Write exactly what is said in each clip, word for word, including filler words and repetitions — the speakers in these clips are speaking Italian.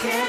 Yeah.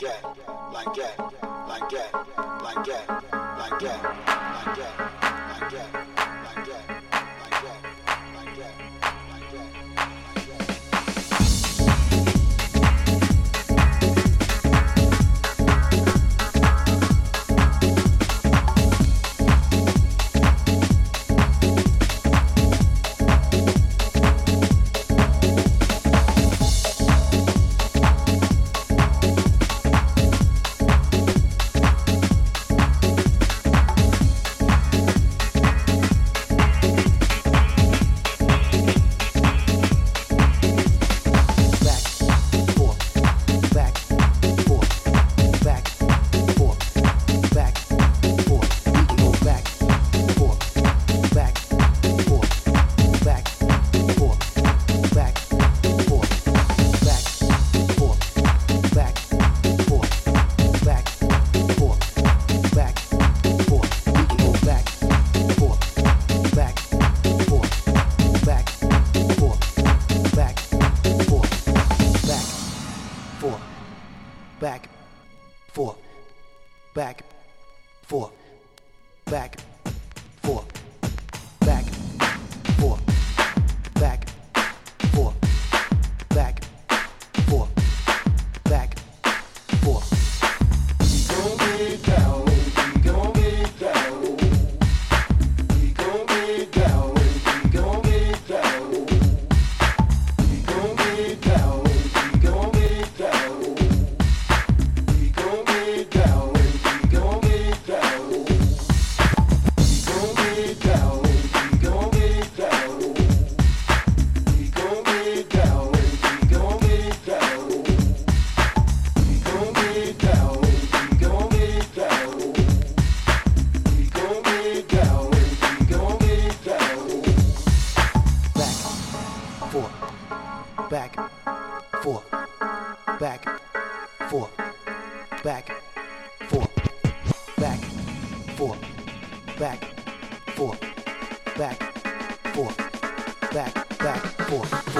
like that, like that, like that, like that, like that, like that, like that, like that, like that, like that. Back,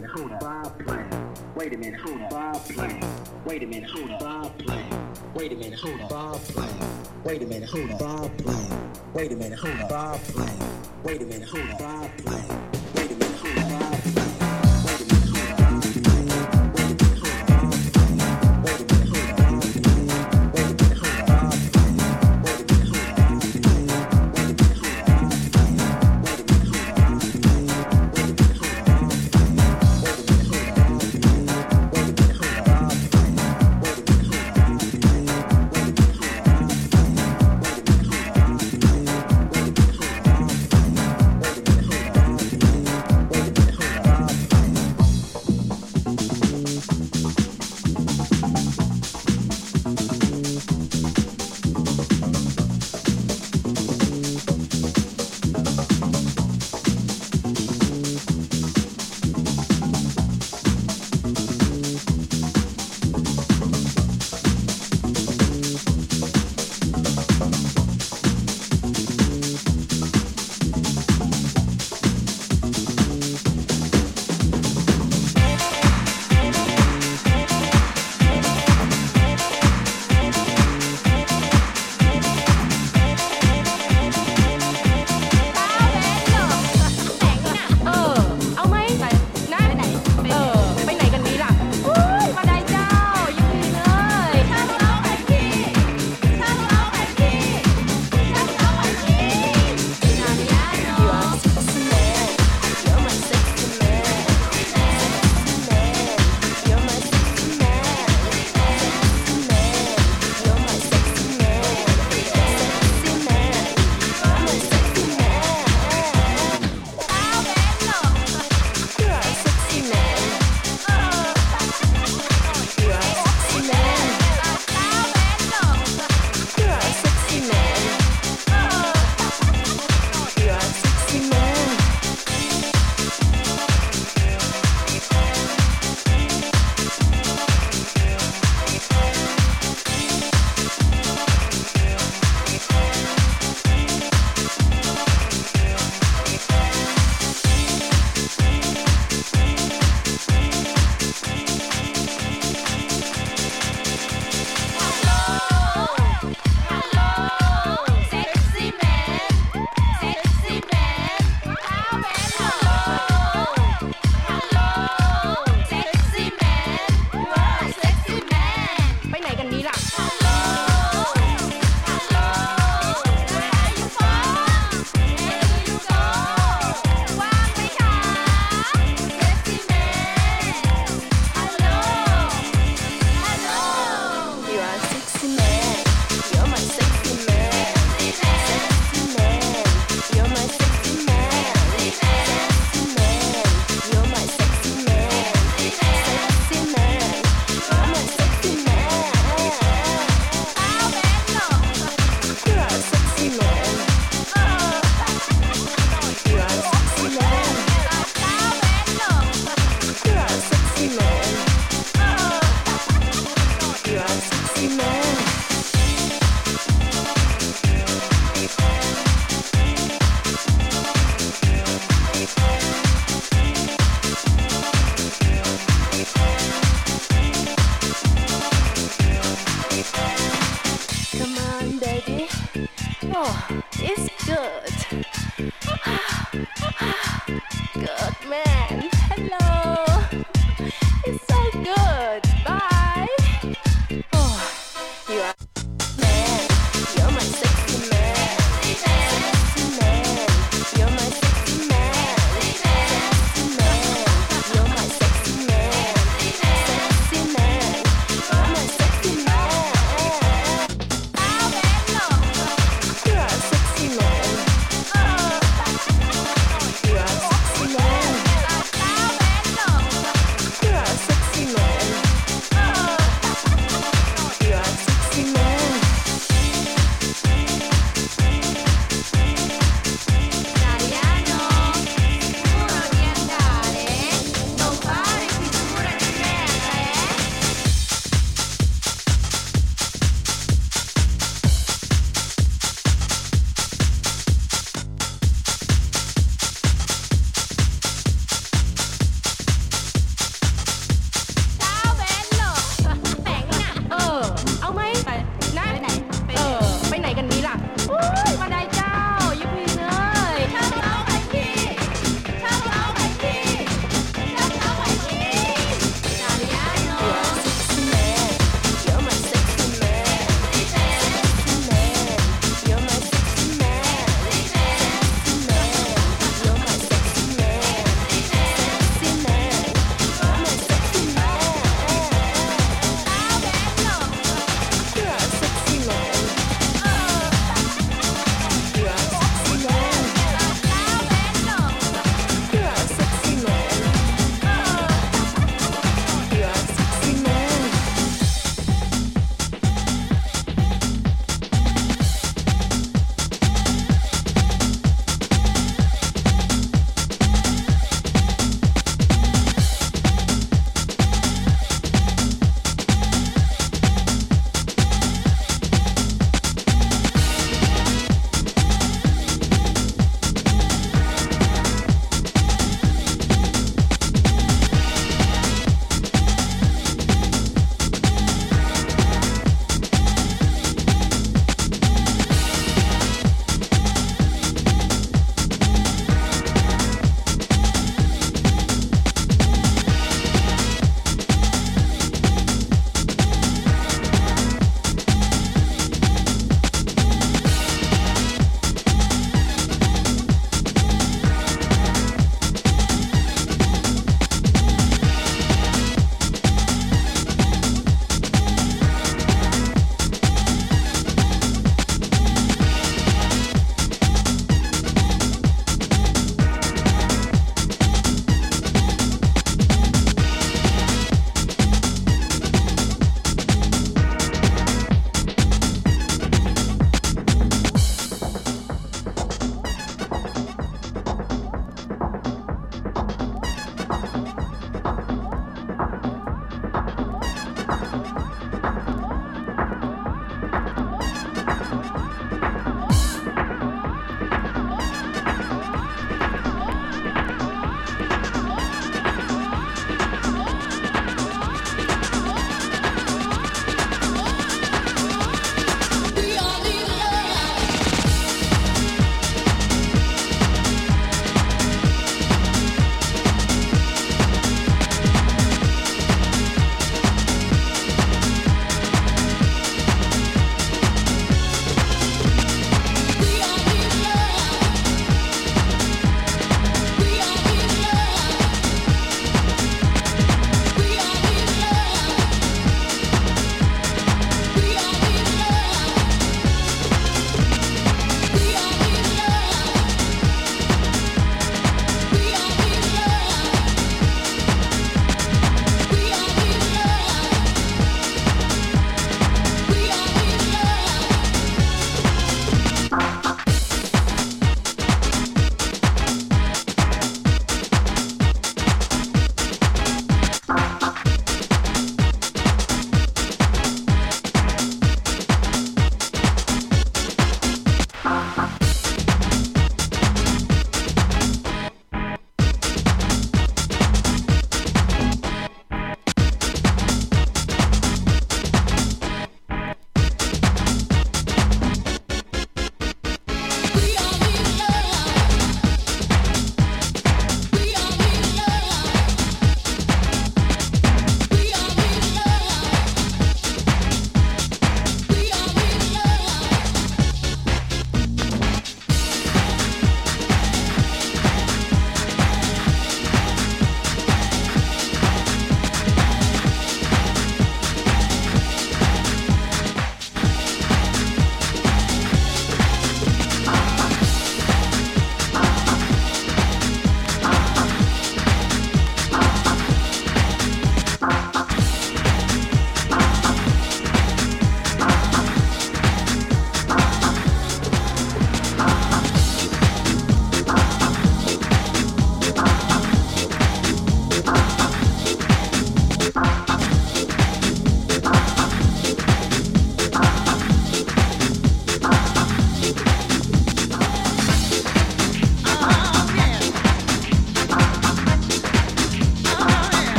minute, hold up, Bob playing. Wait a minute, hold up, Bob playing. Wait a minute, hold up, Bob playing. Wait a minute, hold up, Bob playing. Wait a minute, hold up, Bob playing. Wait a minute, hold up, Bob playing. Wait a minute, hold up, Bob playing. Wait a minute, hold up, Bob playing. Yes.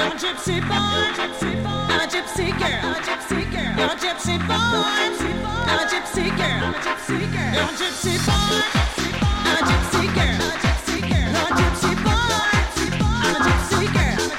You're a gypsy boy, I'm a gypsy girl, I'm a gypsy girl. You're a gypsy boy, I'm a gypsy girl, I'm a gypsy girl. You're a gypsy boy, I'm a gypsy girl, I'm a gypsy girl. You're a gypsy boy, I'm a gypsy girl, I'm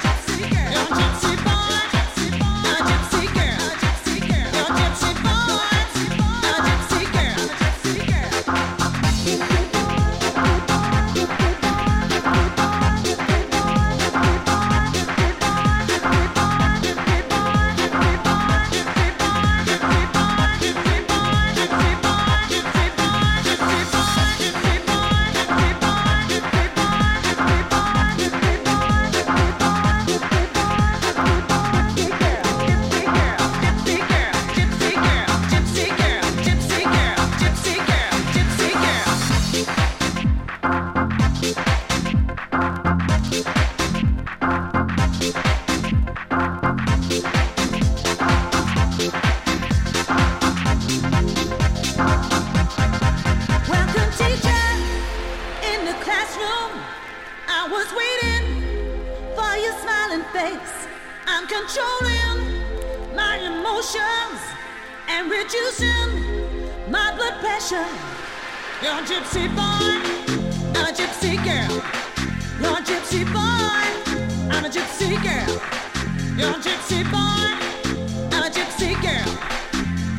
a gypsy girl.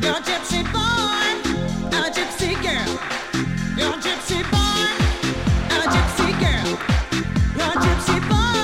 You're a gypsy boy, I'm a gypsy girl, I'm a gypsy girl. You're a gypsy boy, I'm a gypsy girl, I'm a gypsy girl.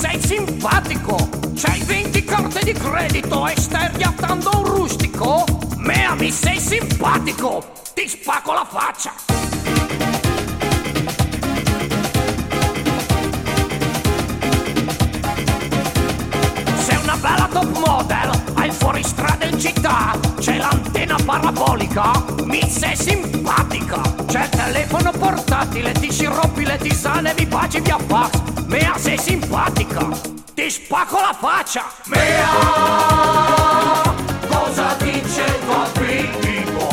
sei simpatico, c'hai venti carte di credito e stai riattando un rustico? Mea, mi sei simpatico, ti spacco la faccia. Sei una bella top model, hai fuori strada in città, c'è l'antenna parabolica, mi sei simpatica, c'è il telefono portatile, ti sciroppi le tisane, mi baci via fax. Mea, sei simpatica, ti spacco la faccia. Mea, cosa dice il tuo aperitivo?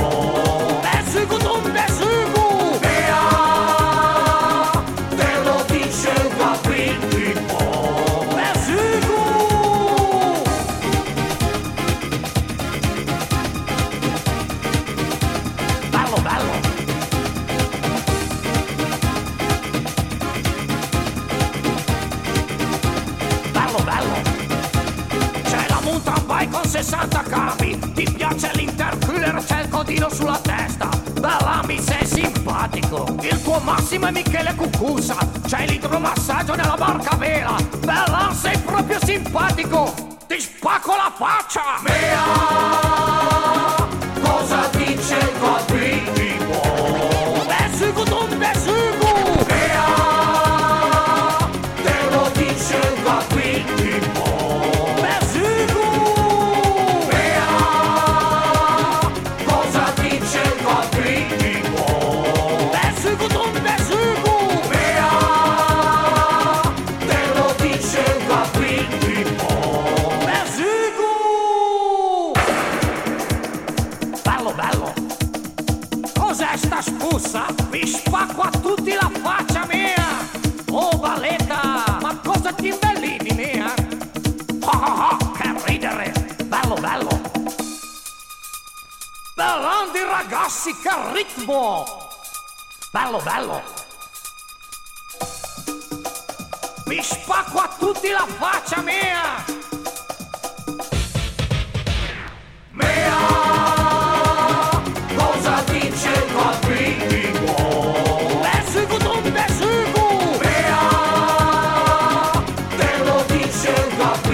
Desigo, non desigo. Mea, te lo dice il tuo aperitivo. Desigo. Bello, bello. Con sessanta cavi, ti piace l'intercooler, c'è il codino sulla testa. Bella, mi sei simpatico, il tuo massimo è Michele Cucusa, c'è l'idromassaggio nella barca vela. Bella, sei proprio simpatico, ti spacco la faccia. Mea, cosa dice il tuo aperitivo? Desigo, non desigo. Mea, te lo dice il tuo aperitivo. Mi spacco a tutti la faccia, mia. Oh, Valetta, ma cosa ti imbellini, mia? Oh, oh, oh, che ridere, bello, bello. Bellandi ragazzi, che ritmo. Bello, bello. Mi spacco a tutti la faccia, mia. Mia, cosa dice il tuo aperitivo? What?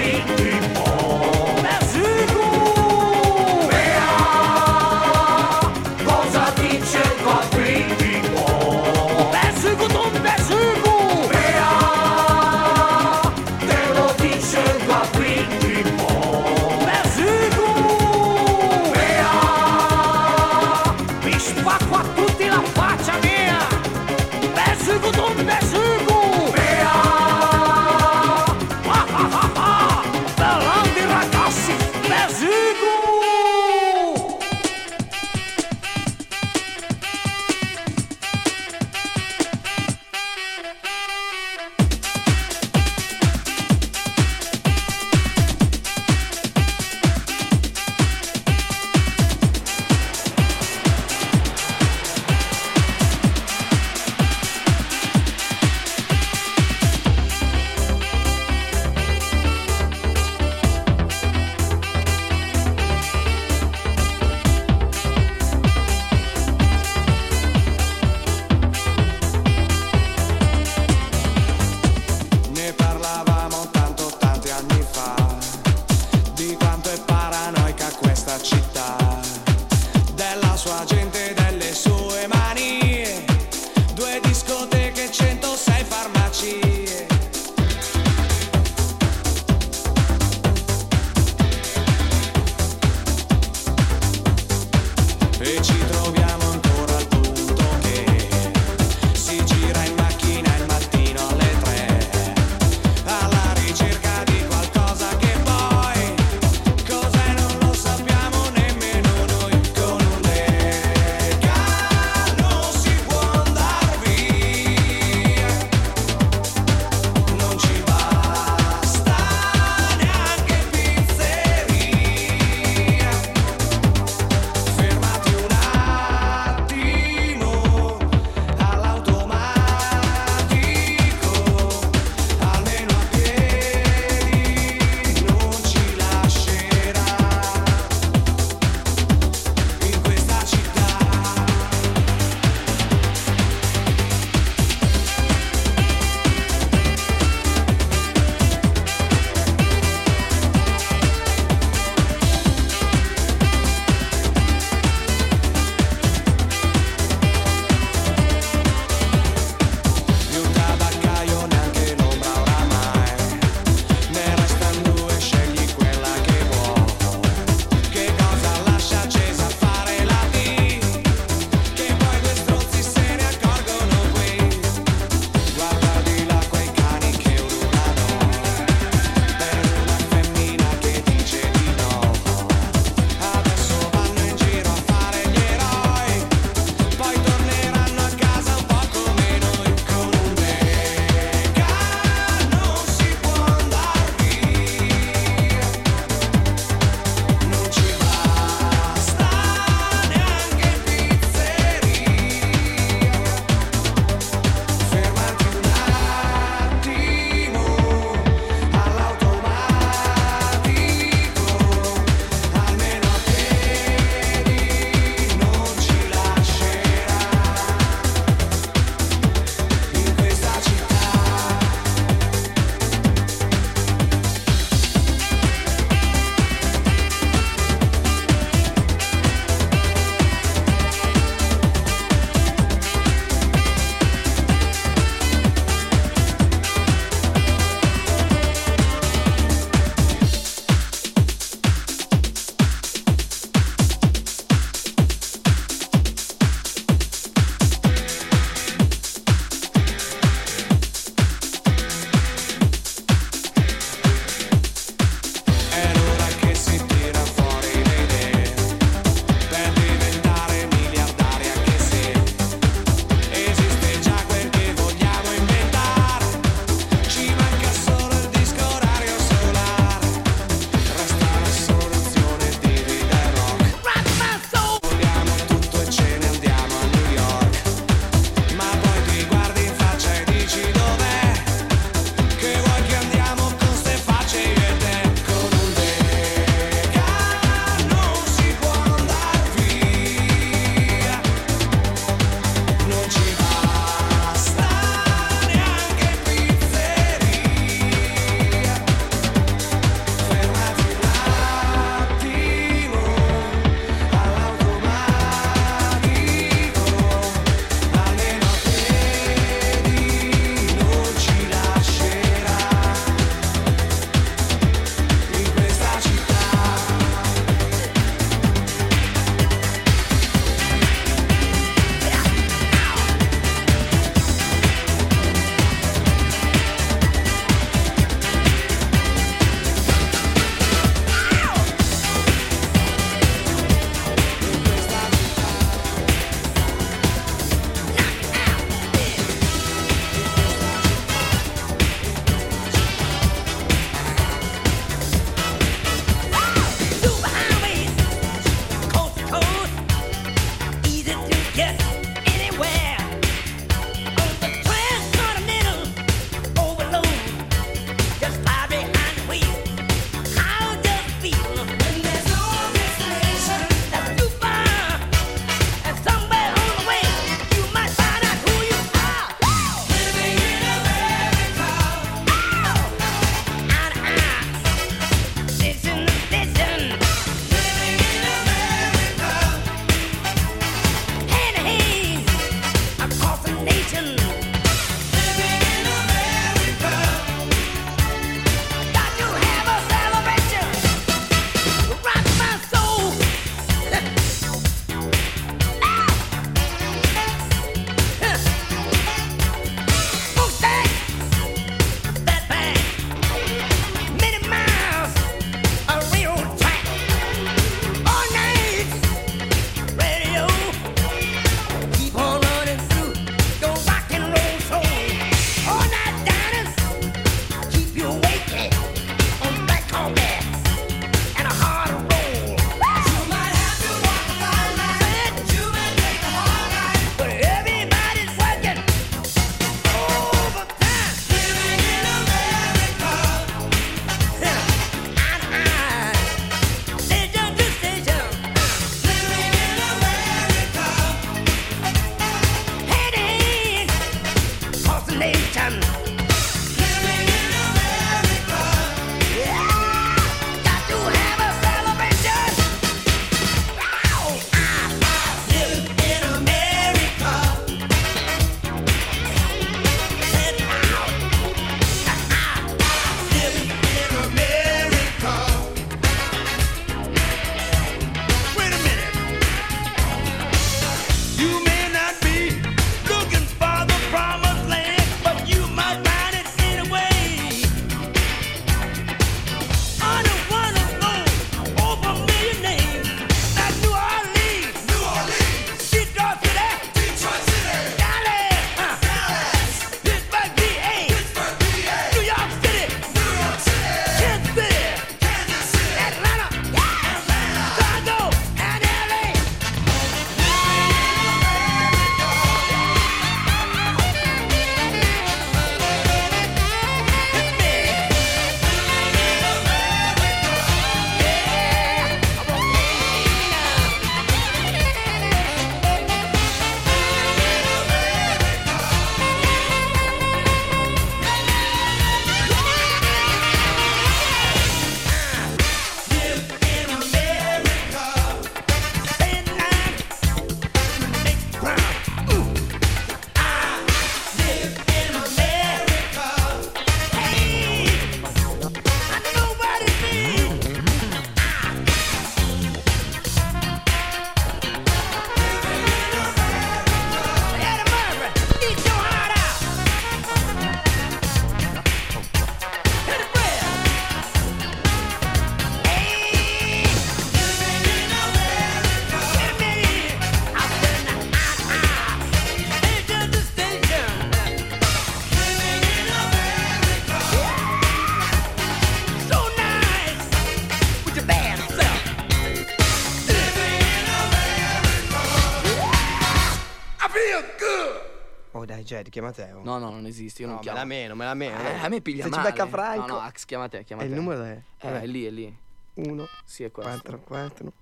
Oh dai Jet, chiama Teo. No no, non esiste, io no, non chiamo. Me la meno, me la meno eh, a me piglia se male. Se ci becca Franco. No no, Ax, chiama te, chiama te. E il numero è? Eh, è lì, è lì. uno sì, è questo. quattro quattro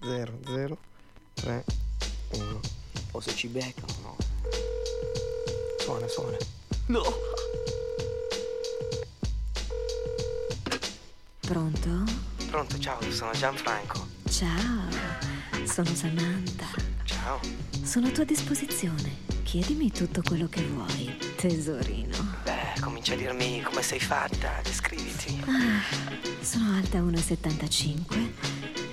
zero zero tre uno. O se ci becca o no. Suona, suona. No. Pronto? Pronto, ciao, sono Gianfranco. Ciao, sono Samantha. Ciao. Sono a tua disposizione. Chiedimi tutto quello che vuoi, tesorino. Beh, comincia a dirmi come sei fatta, descriviti. Ah, sono alta uno e settantacinque,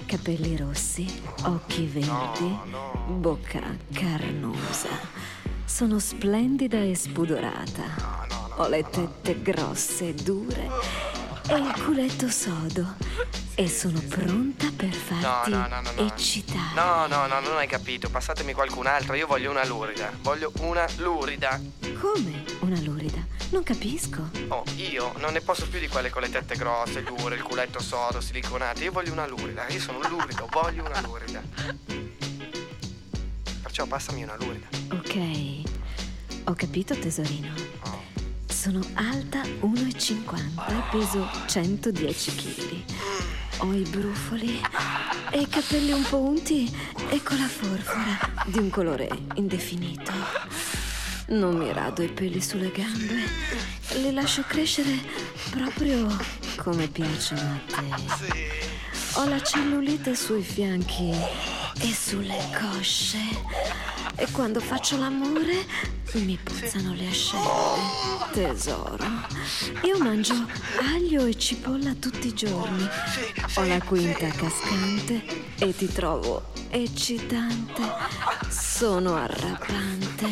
capelli rossi, occhi verdi, no, no. Bocca carnosa. Sono splendida e spudorata. No, no, no, ho le tette no, no. grosse e dure e il culetto sodo. E sono pronta per farti no, no, no, no, eccitare. No, no, no, non hai capito. Passatemi qualcun'altra, io voglio una lurida. Voglio una lurida. Come una lurida? Non capisco. Oh, io non ne posso più di quelle con le tette grosse, dure, il culetto sodo, siliconato. Io voglio una lurida, io sono un lurido, voglio una lurida. Perciò passami una lurida. Ok, ho capito tesorino. Oh. Sono alta uno e cinquanta e peso centodieci chili. Ho i brufoli e i capelli un po' unti e con la forfora di un colore indefinito. Non mi rado i peli sulle gambe, li lascio crescere proprio come piacciono a te. Ho la cellulite sui fianchi e sulle cosce e quando faccio l'amore mi puzzano le ascelle. Tesoro, io mangio aglio e cipolla tutti i giorni. Ho la quinta cascante e ti trovo eccitante. Sono arrabbiante.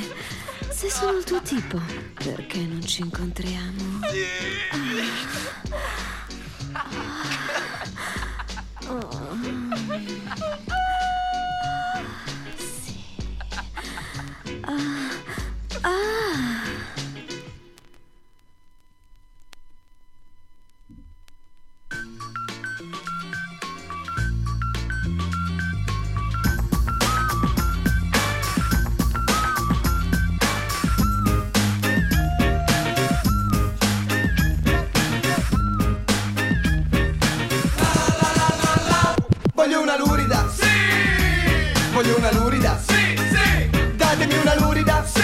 Se sono il tuo tipo, perché non ci incontriamo? Ah. Ah. Oh. Ah. Sì. Ah. Ah. Voglio una lurida, sì, sì. Datemi una lurida, sì.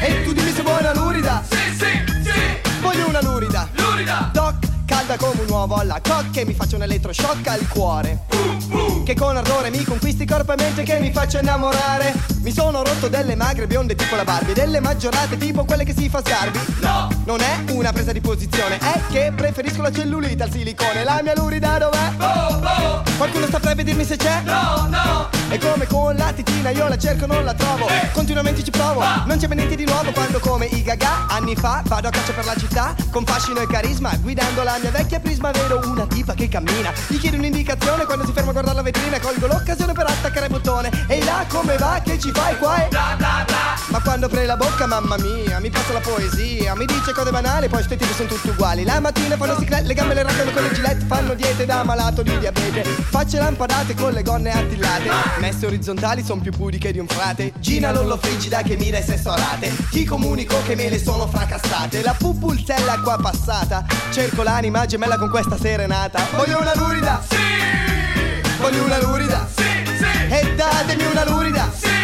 E tu dimmi se vuoi una lurida, sì, sì, sì. Voglio una lurida, lurida. Doc, calda come un uovo alla cocca. E mi faccio un elettroshock al cuore, uh, uh. Che con ardore mi conquisti corpo e mente, che mi faccia innamorare. Mi sono rotto delle magre bionde tipo la Barbie, delle maggiorate tipo quelle che si fa sgarbi. No, non è una presa di posizione, è che preferisco la cellulite al silicone. La mia lurida dov'è? Oh, oh. Qualcuno saprebbe dirmi se c'è? No, no. E come con la titina io la cerco, non la trovo, eh. Continuamente ci provo, ah. Non c'è niente di nuovo quando come i gaga anni fa vado a caccia per la città con fascino e carisma, guidando la mia vecchia prisma vedo una tipa che cammina, gli chiedo un'indicazione, quando si ferma a guardare la vetrina colgo l'occasione per attaccare il bottone. Ehi là, come va, che ci fai qua? E... bla bla bla. Ma quando apre la bocca, mamma mia, mi passa la poesia, mi dice cose banali, poi questi tipi sono tutti uguali. La mattina fanno ciclette, le gambe le raccono con le gillette, fanno diete da malato di diabete, facce lampadate con le gonne attillate, messe orizzontali son più pudiche di un frate. Gina lollo frigida che mira e sesso a rate, ti comunico che me le sono fracassate. La pupulzella qua passata, cerco l'anima gemella con questa serenata. Voglio una lurida, sì. Voglio una lurida, sì, sì. E datemi una lurida, sì.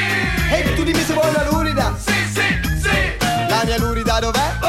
E tu dimmi se vuoi una lurida, sì, sì, sì. La mia lurida dov'è? Oh,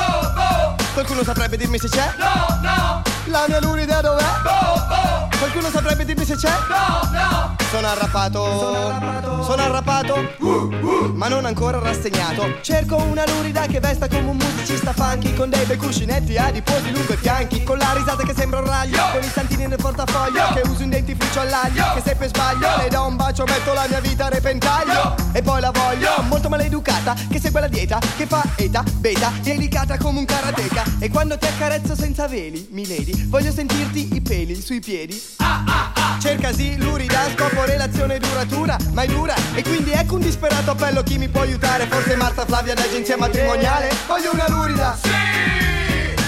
oh. Qualcuno saprebbe dirmi se c'è? No, no. La mia lurida dov'è? Oh, oh. Qualcuno saprebbe dirmi se c'è? No, no. Sono arrappato, sono arrappato, sono arrappato, uh, uh. ma non ancora rassegnato. Cerco una lurida che vesta come un musicista funky, con dei bei cuscinetti adiposi lungo i fianchi, con la risata che sembra un raglio, yo. Con i santini nel portafoglio, yo. Che uso un dentifricio all'aglio, yo. Che se per sbaglio, yo. Le do un bacio, metto la mia vita a repentaglio, yo. E poi la voglio, yo. Molto maleducata, che segue la dieta, che fa eta, beta, delicata come un karateka. E quando ti accarezzo senza veli, mi ledi, voglio sentirti i peli sui piedi. Ah, ah, ah. Cercasi lurida, scopo relazione duratura, ma è dura. E quindi ecco un disperato appello, chi mi può aiutare? Forse Marta Flavia d'agenzia matrimoniale. Voglio una lurida, sì.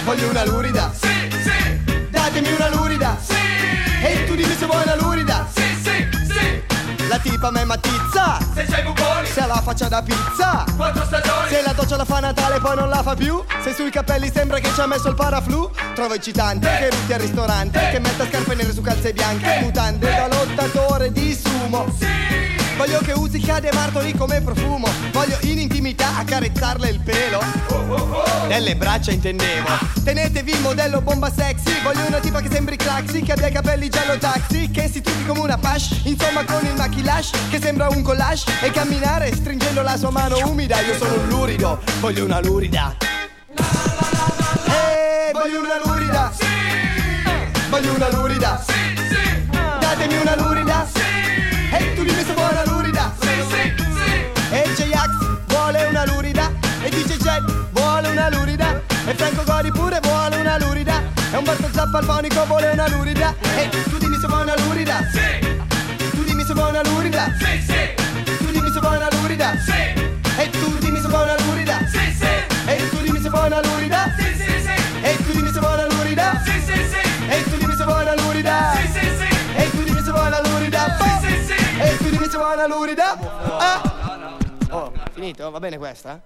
Voglio una lurida, sì, sì. Datemi una lurida, sì. E tu dimmi se vuoi una lurida, sì, sì, sì. La tipa, a me matizza. Se c'hai bucoli, se ha la faccia da pizza. Quattro stagioni, se la doccia la fa Natale poi non la fa più. Se sui capelli sembra che ci ha messo il paraflu. Trovo eccitante, eh. che rutti al ristorante, eh. che metta scarpe nere su calze bianche, eh. mutande eh. da lottatore di sumo. Sì. Voglio che usi cade martoli come profumo. Voglio in intimità accarezzarle il pelo. Oh oh oh. Nelle braccia intendevo. Tenetevi il modello bomba sexy. Voglio una tipa che sembri Craxi, che abbia i capelli giallo taxi, che si tuffi come una pash, insomma con il maquillage che sembra un collage, e camminare stringendo la sua mano umida. Io sono un lurido, voglio una lurida. La, la, la, la, la. Eh, voglio una lurida. Sì. Eh, voglio una lurida. Sì, sì. Datemi una lurida. Sì. E hey, tu dimmi se vuoi una lurida. Sì, sì, sì. E J-Ax vuole una lurida. E D J Jet vuole una lurida. E Franco Gori pure vuole una lurida. E un Barto Zappa al fonico vuole una lurida. E hey, tu dimmi se vuoi una lurida. Sì. Tu dimmi se vuoi una lurida. Sì, sì. Tu dimmi se vuoi una lurida. Sì. E tu dimmi se vuoi una lurida. Sì, sì. E tu dimmi se vuoi una lurida. Sì, sì, sì. E tu dimmi se vuoi una lurida. Sì, sì, sì. E tu dimmi se vuoi una lurida. Sì, sì, sì. E tu dimmi se vuoi una lurida. Sì, sì, sì. E tu dimmi se vuoi una lurida? Ah! Oh, finito? Va bene questa?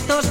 Certos